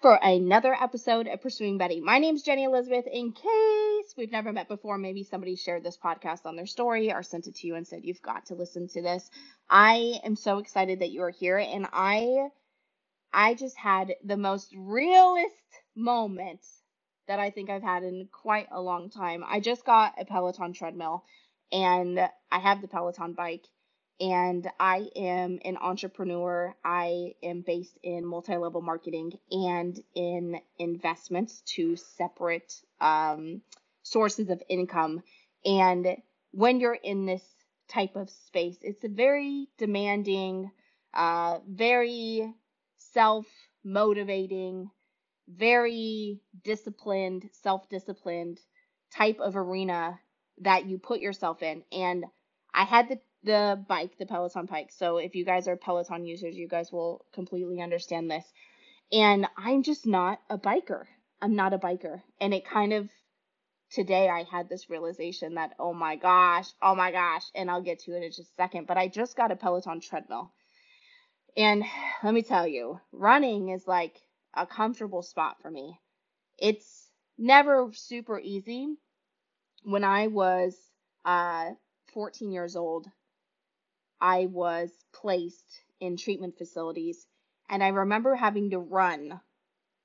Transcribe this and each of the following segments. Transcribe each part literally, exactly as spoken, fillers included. for another episode of Pursuing Betty. My name's Jenny Elizabeth. In case we've never met before, maybe somebody shared this podcast on their story or sent it to you and said, you've got to listen to this. I am so excited that you are here. And I, I just had the most realist moment that I think I've had in quite a long time. I just got a Peloton treadmill and I have the Peloton bike. And I am an entrepreneur. I am based in multi-level marketing and in investments to separate um, sources of income. And when you're in this type of space, it's a very demanding, uh, very self-motivating, very disciplined, self-disciplined type of arena that you put yourself in. And I had the the bike, the Peloton bike. So if you guys are Peloton users, you guys will completely understand this. And I'm just not a biker. I'm not a biker. And it kind of, today I had this realization that, oh my gosh, oh my gosh, and I'll get to it in just a second. But I just got a Peloton treadmill. And let me tell you, running is like a comfortable spot for me. It's never super easy. When I was uh, fourteen years old, I was placed in treatment facilities, and I remember having to run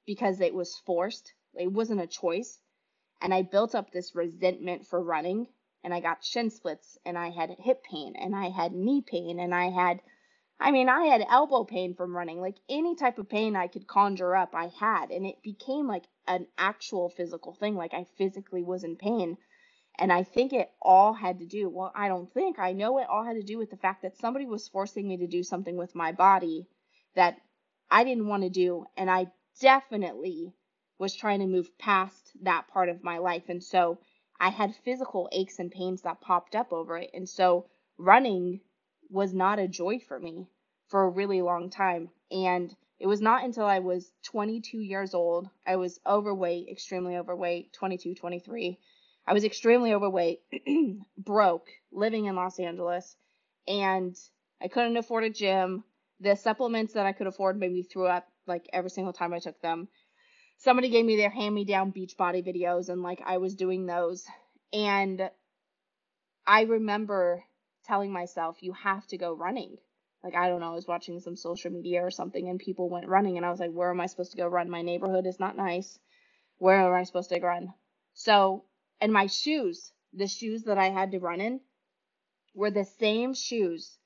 because it was forced. It wasn't a choice. And I built up this resentment for running, and I got shin splits, and I had hip pain, and I had knee pain, and I had, I mean, I had elbow pain from running. Like any type of pain I could conjure up, I had, and it became like an actual physical thing. Like I physically was in pain. And I think it all had to do, well, I don't think, I know it all had to do with the fact that somebody was forcing me to do something with my body that I didn't want to do. And I definitely was trying to move past that part of my life. And so I had physical aches and pains that popped up over it. And so running was not a joy for me for a really long time. And it was not until I was twenty-two years old. I was overweight, extremely overweight, twenty-two, twenty-three. I was extremely overweight, broke, living in Los Angeles, and I couldn't afford a gym. The supplements that I could afford made me throw up like every single time I took them. Somebody gave me their hand-me-down Beachbody videos, and like I was doing those. And I remember telling myself, you have to go running. Like, I don't know, I was watching some social media or something, and people went running, and I was like, where am I supposed to go run? My neighborhood is not nice. Where am I supposed to run? So... And my shoes, the shoes that I had to run in, were the same shoes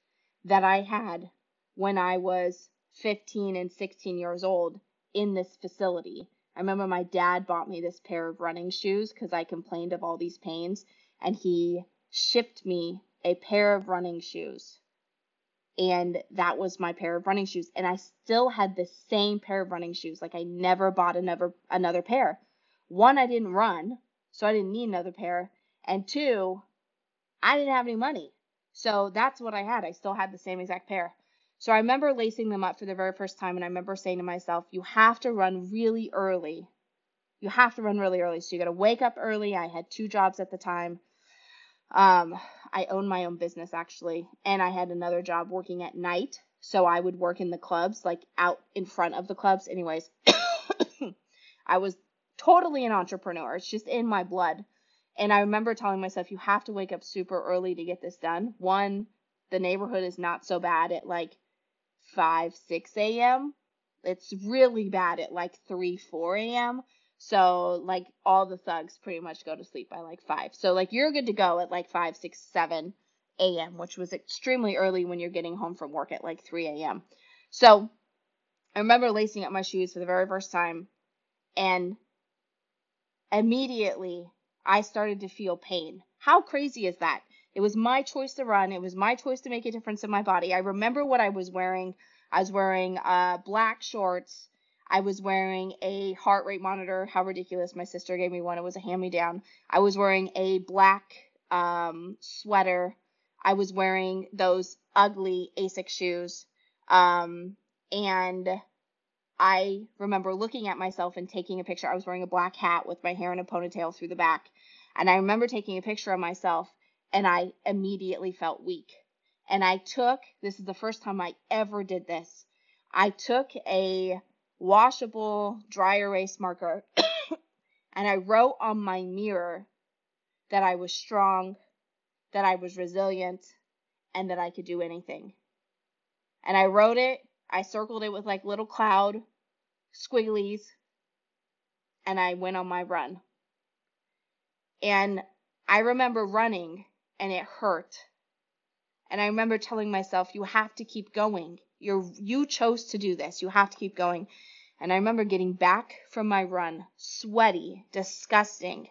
that I had when I was fifteen and sixteen years old in this facility. I remember my dad bought me this pair of running shoes because I complained of all these pains, and he shipped me a pair of running shoes. And that was my pair of running shoes. And I still had the same pair of running shoes. Like I never bought another, another pair. One, I didn't run. So I didn't need another pair. And two, I didn't have any money. So that's what I had. I still had the same exact pair. So I remember lacing them up for the very first time. And I remember saying to myself, you have to run really early. You have to run really early. So you got to wake up early. I had two jobs at the time. Um, I owned my own business, actually. And I had another job working at night. So I would work in the clubs, like out in front of the clubs. Anyways, I was totally an entrepreneur. It's just in my blood. And I remember telling myself, you have to wake up super early to get this done. One, the neighborhood is not so bad at like five, six a.m. It's really bad at like three, four a.m. So like all the thugs pretty much go to sleep by like five. So like you're good to go at like five, six, seven a.m., which was extremely early when you're getting home from work at like three a.m. So I remember lacing up my shoes for the very first time, and immediately, I started to feel pain. How crazy is that? It was my choice to run. It was my choice to make a difference in my body. I remember what I was wearing. I was wearing uh, black shorts. I was wearing a heart rate monitor. How ridiculous. My sister gave me one. It was a hand-me-down. I was wearing a black um, sweater. I was wearing those ugly Asics shoes. Um, and... I remember looking at myself and taking a picture. I was wearing a black hat with my hair in a ponytail through the back. And I remember taking a picture of myself, and I immediately felt weak. And I took, this is the first time I ever did this, I took a washable dry erase marker, and I wrote on my mirror that I was strong, that I was resilient, and that I could do anything. And I wrote it, I circled it with like little cloud squigglies, and I went on my run. And I remember running, and it hurt. And I remember telling myself, you have to keep going. You're, you chose to do this. You have to keep going. And I remember getting back from my run, sweaty, disgusting.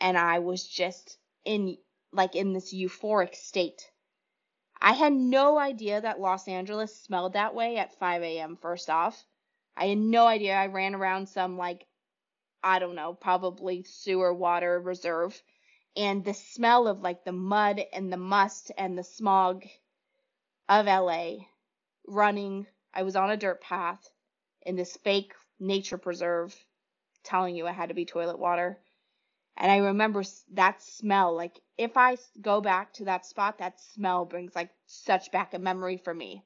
And I was just in like in this euphoric state. I had no idea that Los Angeles smelled that way at five a.m. first off. I had no idea. I ran around some like, I don't know, probably sewer water reserve. And the smell of like the mud and the must and the smog of L A, running. I was on a dirt path in this fake nature preserve, telling you it had to be toilet water. And I remember that smell. Like if I go back to that spot, that smell brings like such back a memory for me.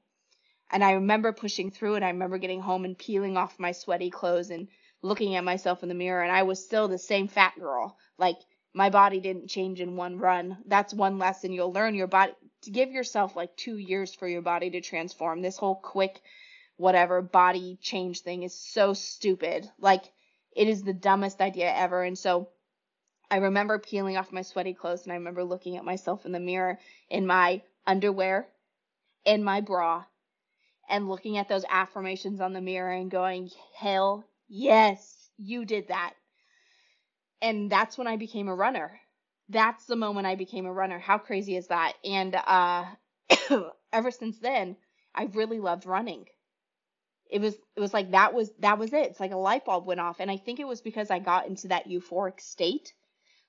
And I remember pushing through, and I remember getting home and peeling off my sweaty clothes and looking at myself in the mirror. And I was still the same fat girl. Like, my body didn't change in one run. That's one lesson you'll learn. Your body, to give yourself like two years for your body to transform. This whole quick, whatever, body change thing is so stupid. Like, it is the dumbest idea ever. And so I remember peeling off my sweaty clothes, and I remember looking at myself in the mirror in my underwear, in my bra, and looking at those affirmations on the mirror and going, hell yes, you did that. And that's when I became a runner. That's the moment I became a runner. How crazy is that? And uh, ever since then, I really loved running. It was it was like that was that was it. It's like a light bulb went off. And I think it was because I got into that euphoric state,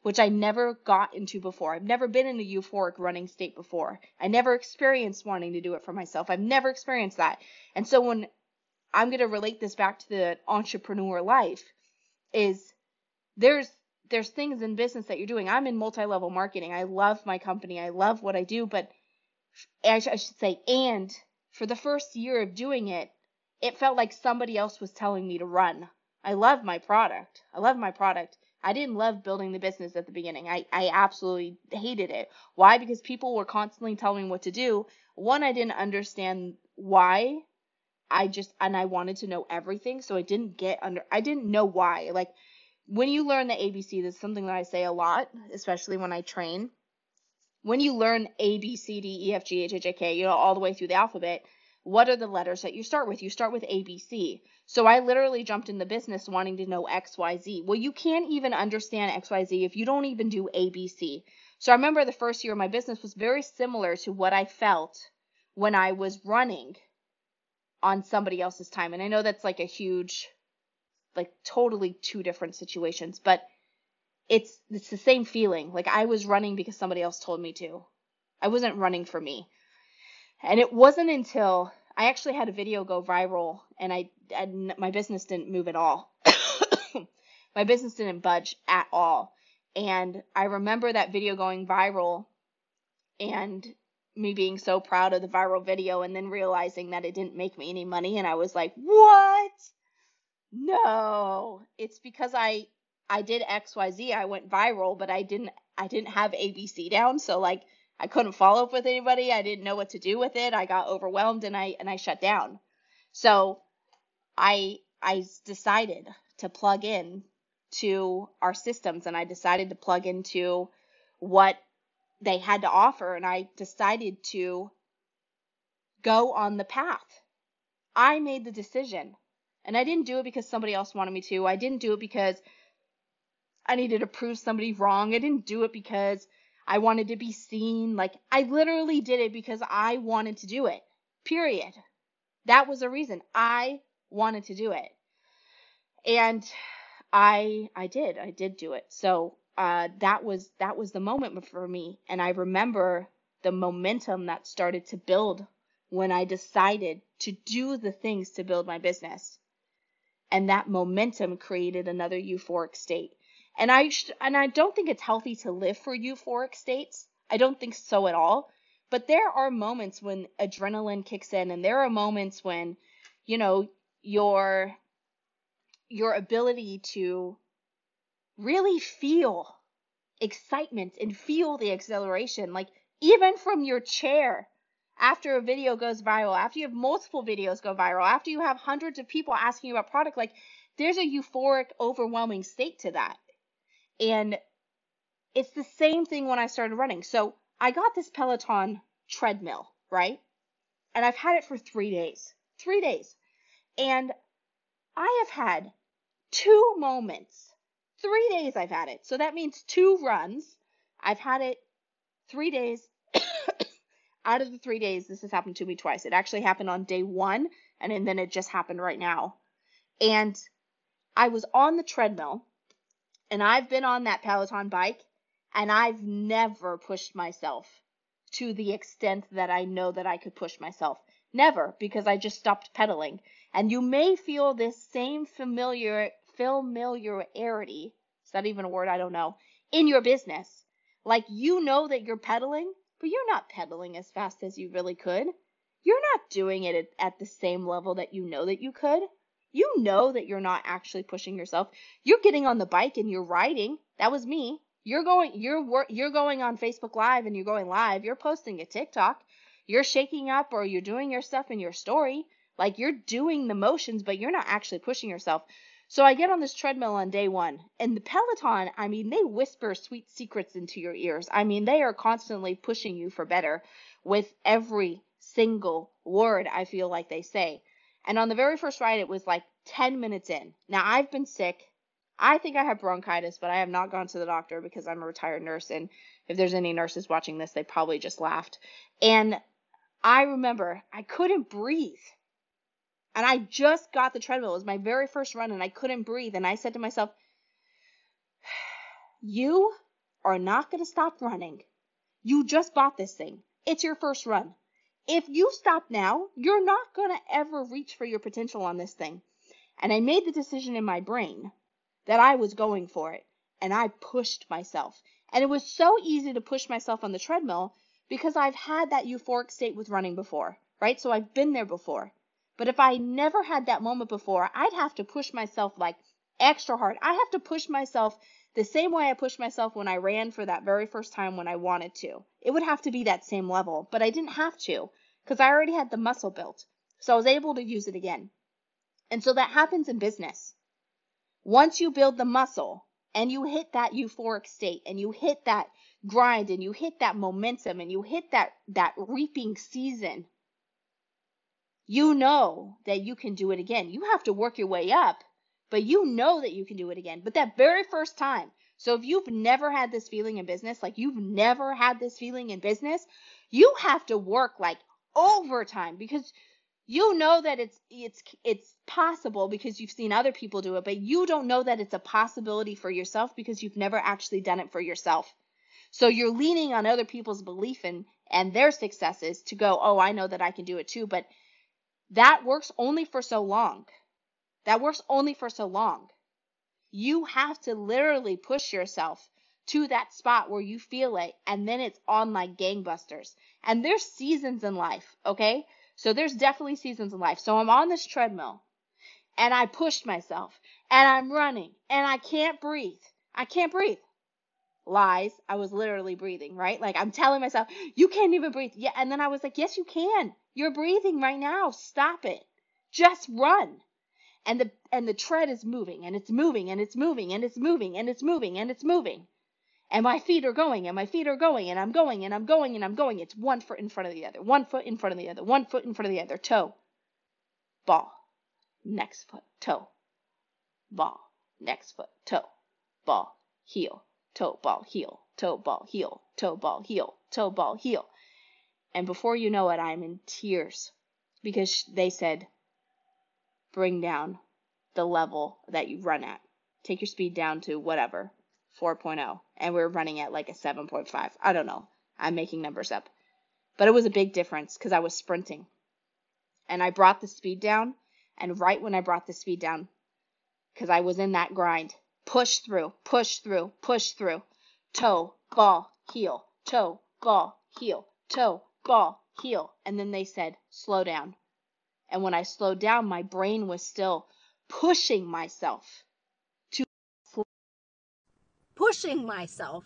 which I never got into before. I've never been in a euphoric running state before. I never experienced wanting to do it for myself. I've never experienced that. And so when I'm going to relate this back to the entrepreneur life is there's There's things in business that you're doing. I'm in multi-level marketing. I love my company. I love what I do. But I, sh- I should say, and for the first year of doing it, it felt like somebody else was telling me to run. I love my product. I love my product. I didn't love building the business at the beginning. I, I absolutely hated it. Why? Because people were constantly telling me what to do. One, I didn't understand why. I just, and I wanted to know everything. So I didn't get under, I didn't know why. Like, when you learn the A B C, this is something that I say a lot, especially when I train. When you learn A, B, C, D, E, F, G, H, I, J, K, you know, all the way through the alphabet, what are the letters that you start with? You start with A, B, C. So I literally jumped in the business wanting to know X, Y, Z. Well, you can't even understand X, Y, Z if you don't even do A, B, C. So I remember the first year of my business was very similar to what I felt when I was running on somebody else's time. And I know that's like a huge... like totally two different situations, but it's it's the same feeling. Like I was running because somebody else told me to. I wasn't running for me. And it wasn't until I actually had a video go viral, and I, I my business didn't move at all. My business didn't budge at all. And I remember that video going viral and me being so proud of the viral video, and then realizing that it didn't make me any money. And I was like, what? No, it's because I, I did X, Y, Z. I went viral, but I didn't, I didn't have A, B, C down. So like, I couldn't follow up with anybody. I didn't know what to do with it. I got overwhelmed and I, and I shut down. So I, I decided to plug in to our systems, and I decided to plug into what they had to offer. And I decided to go on the path. I made the decision. And I didn't do it because somebody else wanted me to. I didn't do it because I needed to prove somebody wrong. I didn't do it because I wanted to be seen. Like, I literally did it because I wanted to do it, period. That was the reason. I wanted to do it. And I I did. I did do it. So uh, that was that was the moment for me. And I remember the momentum that started to build when I decided to do the things to build my business. And that momentum created another euphoric state. And I sh- and I don't think it's healthy to live for euphoric states. I don't think so at all. But there are moments when adrenaline kicks in, and there are moments when, you know, your your ability to really feel excitement and feel the exhilaration, like even from your chair. After a video goes viral, after you have multiple videos go viral, after you have hundreds of people asking you about product, like there's a euphoric, overwhelming state to that. And it's the same thing when I started running. So I got this Peloton treadmill, right? And I've had it for three days, three days. And I have had two moments, three days I've had it. So that means two runs. I've had it three days. Out of the three days, this has happened to me twice. It actually happened on day one, and, and then it just happened right now. And I was on the treadmill, and I've been on that Peloton bike, and I've never pushed myself to the extent that I know that I could push myself. Never, because I just stopped pedaling. And you may feel this same familiar familiarity, is that even a word? I don't know, in your business. Like, you know that you're pedaling, but you're not pedaling as fast as you really could. You're not doing it at, at the same level that you know that you could. You know that you're not actually pushing yourself. You're getting on the bike and you're riding. That was me. You're going, you're, you're going on Facebook Live and you're going live. You're posting a TikTok. You're shaking up or you're doing your stuff in your story. Like, you're doing the motions, but you're not actually pushing yourself. So I get on this treadmill on day one, and the Peloton, I mean, they whisper sweet secrets into your ears. I mean, they are constantly pushing you for better with every single word, I feel like they say. And on the very first ride, it was like ten minutes in. Now, I've been sick. I think I have bronchitis, but I have not gone to the doctor because I'm a retired nurse. And if there's any nurses watching this, they probably just laughed. And I remember I couldn't breathe. And I just got the treadmill. It was my very first run, and I couldn't breathe. And I said to myself, you are not going to stop running. You just bought this thing. It's your first run. If you stop now, you're not going to ever reach for your potential on this thing. And I made the decision in my brain that I was going for it, and I pushed myself. And it was so easy to push myself on the treadmill because I've had that euphoric state with running before, right? So I've been there before. But if I never had that moment before, I'd have to push myself like extra hard. I have to push myself the same way I pushed myself when I ran for that very first time when I wanted to. It would have to be that same level, but I didn't have to because I already had the muscle built. So I was able to use it again. And so that happens in business. Once you build the muscle and you hit that euphoric state and you hit that grind and you hit that momentum and you hit that, that reaping season, you know that you can do it again. You have to work your way up, but you know that you can do it again. But that very first time. So if you've never had this feeling in business, like you've never had this feeling in business, you have to work like overtime because you know that it's it's it's possible because you've seen other people do it, but you don't know that it's a possibility for yourself because you've never actually done it for yourself. So you're leaning on other people's belief in and their successes to go, oh, I know that I can do it too, but that works only for so long. That works only for so long. You have to literally push yourself to that spot where you feel it, and then it's on like gangbusters. And there's seasons in life, okay? So there's definitely seasons in life. So I'm on this treadmill, and I pushed myself, and I'm running, and I can't breathe. I can't breathe. Lies. I was literally breathing, right? Like I'm telling myself, you can't even breathe. Yeah, and then I was like, yes, you can. You're breathing right now. Stop it. Just run. And the and the tread is moving and it's moving and it's moving and it's moving and it's moving and it's moving. And my feet are going and my feet are going and I'm going and I'm going and I'm going. It's one foot in front of the other, one foot in front of the other, one foot in front of the other. Toe, ball, next foot, toe, ball, next foot, toe, ball, heel. Toe, ball, heel, toe, ball, heel, toe, ball, heel, toe, ball, heel. And before you know it, I'm in tears because they said, bring down the level that you run at. Take your speed down to whatever, four point oh. And we were running at like a seven point five. I don't know. I'm making numbers up. But it was a big difference because I was sprinting. And I brought the speed down. And right when I brought the speed down, because I was in that grind, push through, push through, push through. Toe, ball, heel. Toe, ball, heel. Toe, ball, heel. And then they said, slow down. And when I slowed down, my brain was still pushing myself to pushing myself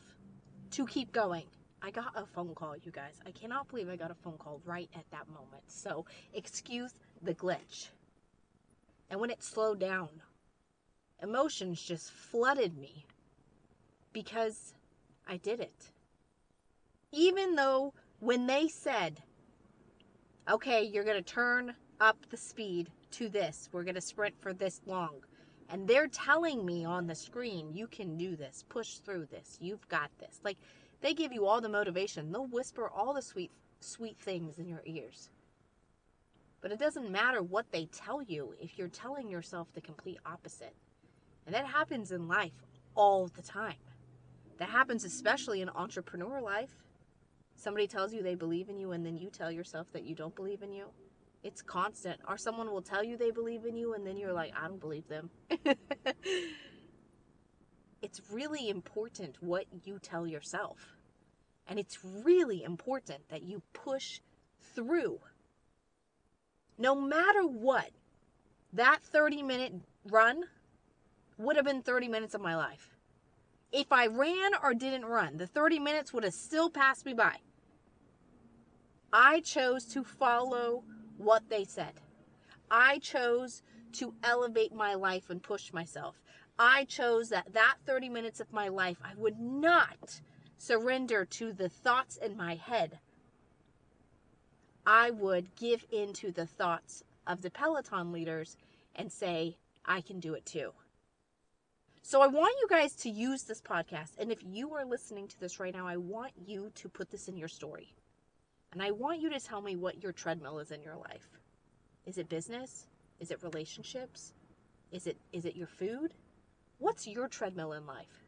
to keep going. I got a phone call, you guys. I cannot believe I got a phone call right at that moment. So excuse the glitch. And when it slowed down, emotions just flooded me because I did it. Even though when they said, okay, you're going to turn up the speed to this, we're going to sprint for this long, and they're telling me on the screen, you can do this, push through this, you've got this. Like, they give you all the motivation. They'll whisper all the sweet, sweet things in your ears. But it doesn't matter what they tell you if you're telling yourself the complete opposite. And that happens in life all the time. That happens especially in entrepreneur life. Somebody tells you they believe in you, and then you tell yourself that you don't believe in you. It's constant. Or someone will tell you they believe in you, and then you're like, I don't believe them. It's really important what you tell yourself. And it's really important that you push through. No matter what, that thirty-minute run would have been thirty minutes of my life. If I ran or didn't run, the thirty minutes would have still passed me by. I chose to follow what they said. I chose to elevate my life and push myself. I chose that that thirty minutes of my life, I would not surrender to the thoughts in my head. I would give in to the thoughts of the Peloton leaders and say, I can do it too. So I want you guys to use this podcast. And if you are listening to this right now, I want you to put this in your story. And I want you to tell me what your treadmill is in your life. Is it business? Is it relationships? Is it is it your food? What's your treadmill in life?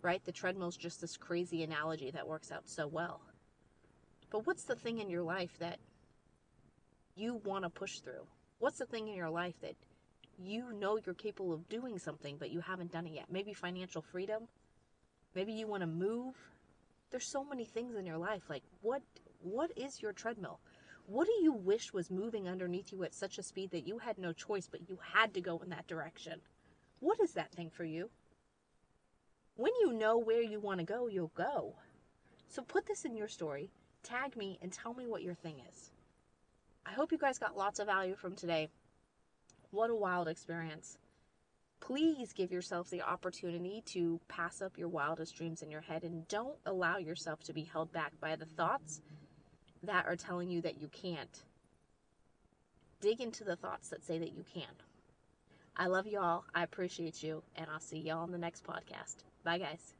Right? The treadmill's just this crazy analogy that works out so well. But what's the thing in your life that you want to push through? What's the thing in your life that you know you're capable of doing something, but you haven't done it yet? Maybe financial freedom. Maybe you want to move. There's so many things in your life. Like, what? what is your treadmill? What do you wish was moving underneath you at such a speed that you had no choice, but you had to go in that direction? What is that thing for you? When you know where you want to go, you'll go. So put this in your story, tag me, and tell me what your thing is. I hope you guys got lots of value from today. What a wild experience. Please give yourself the opportunity to pass up your wildest dreams in your head, and don't allow yourself to be held back by the thoughts that are telling you that you can't. Dig into the thoughts that say that you can. I love y'all. I appreciate you. And I'll see y'all on the next podcast. Bye, guys.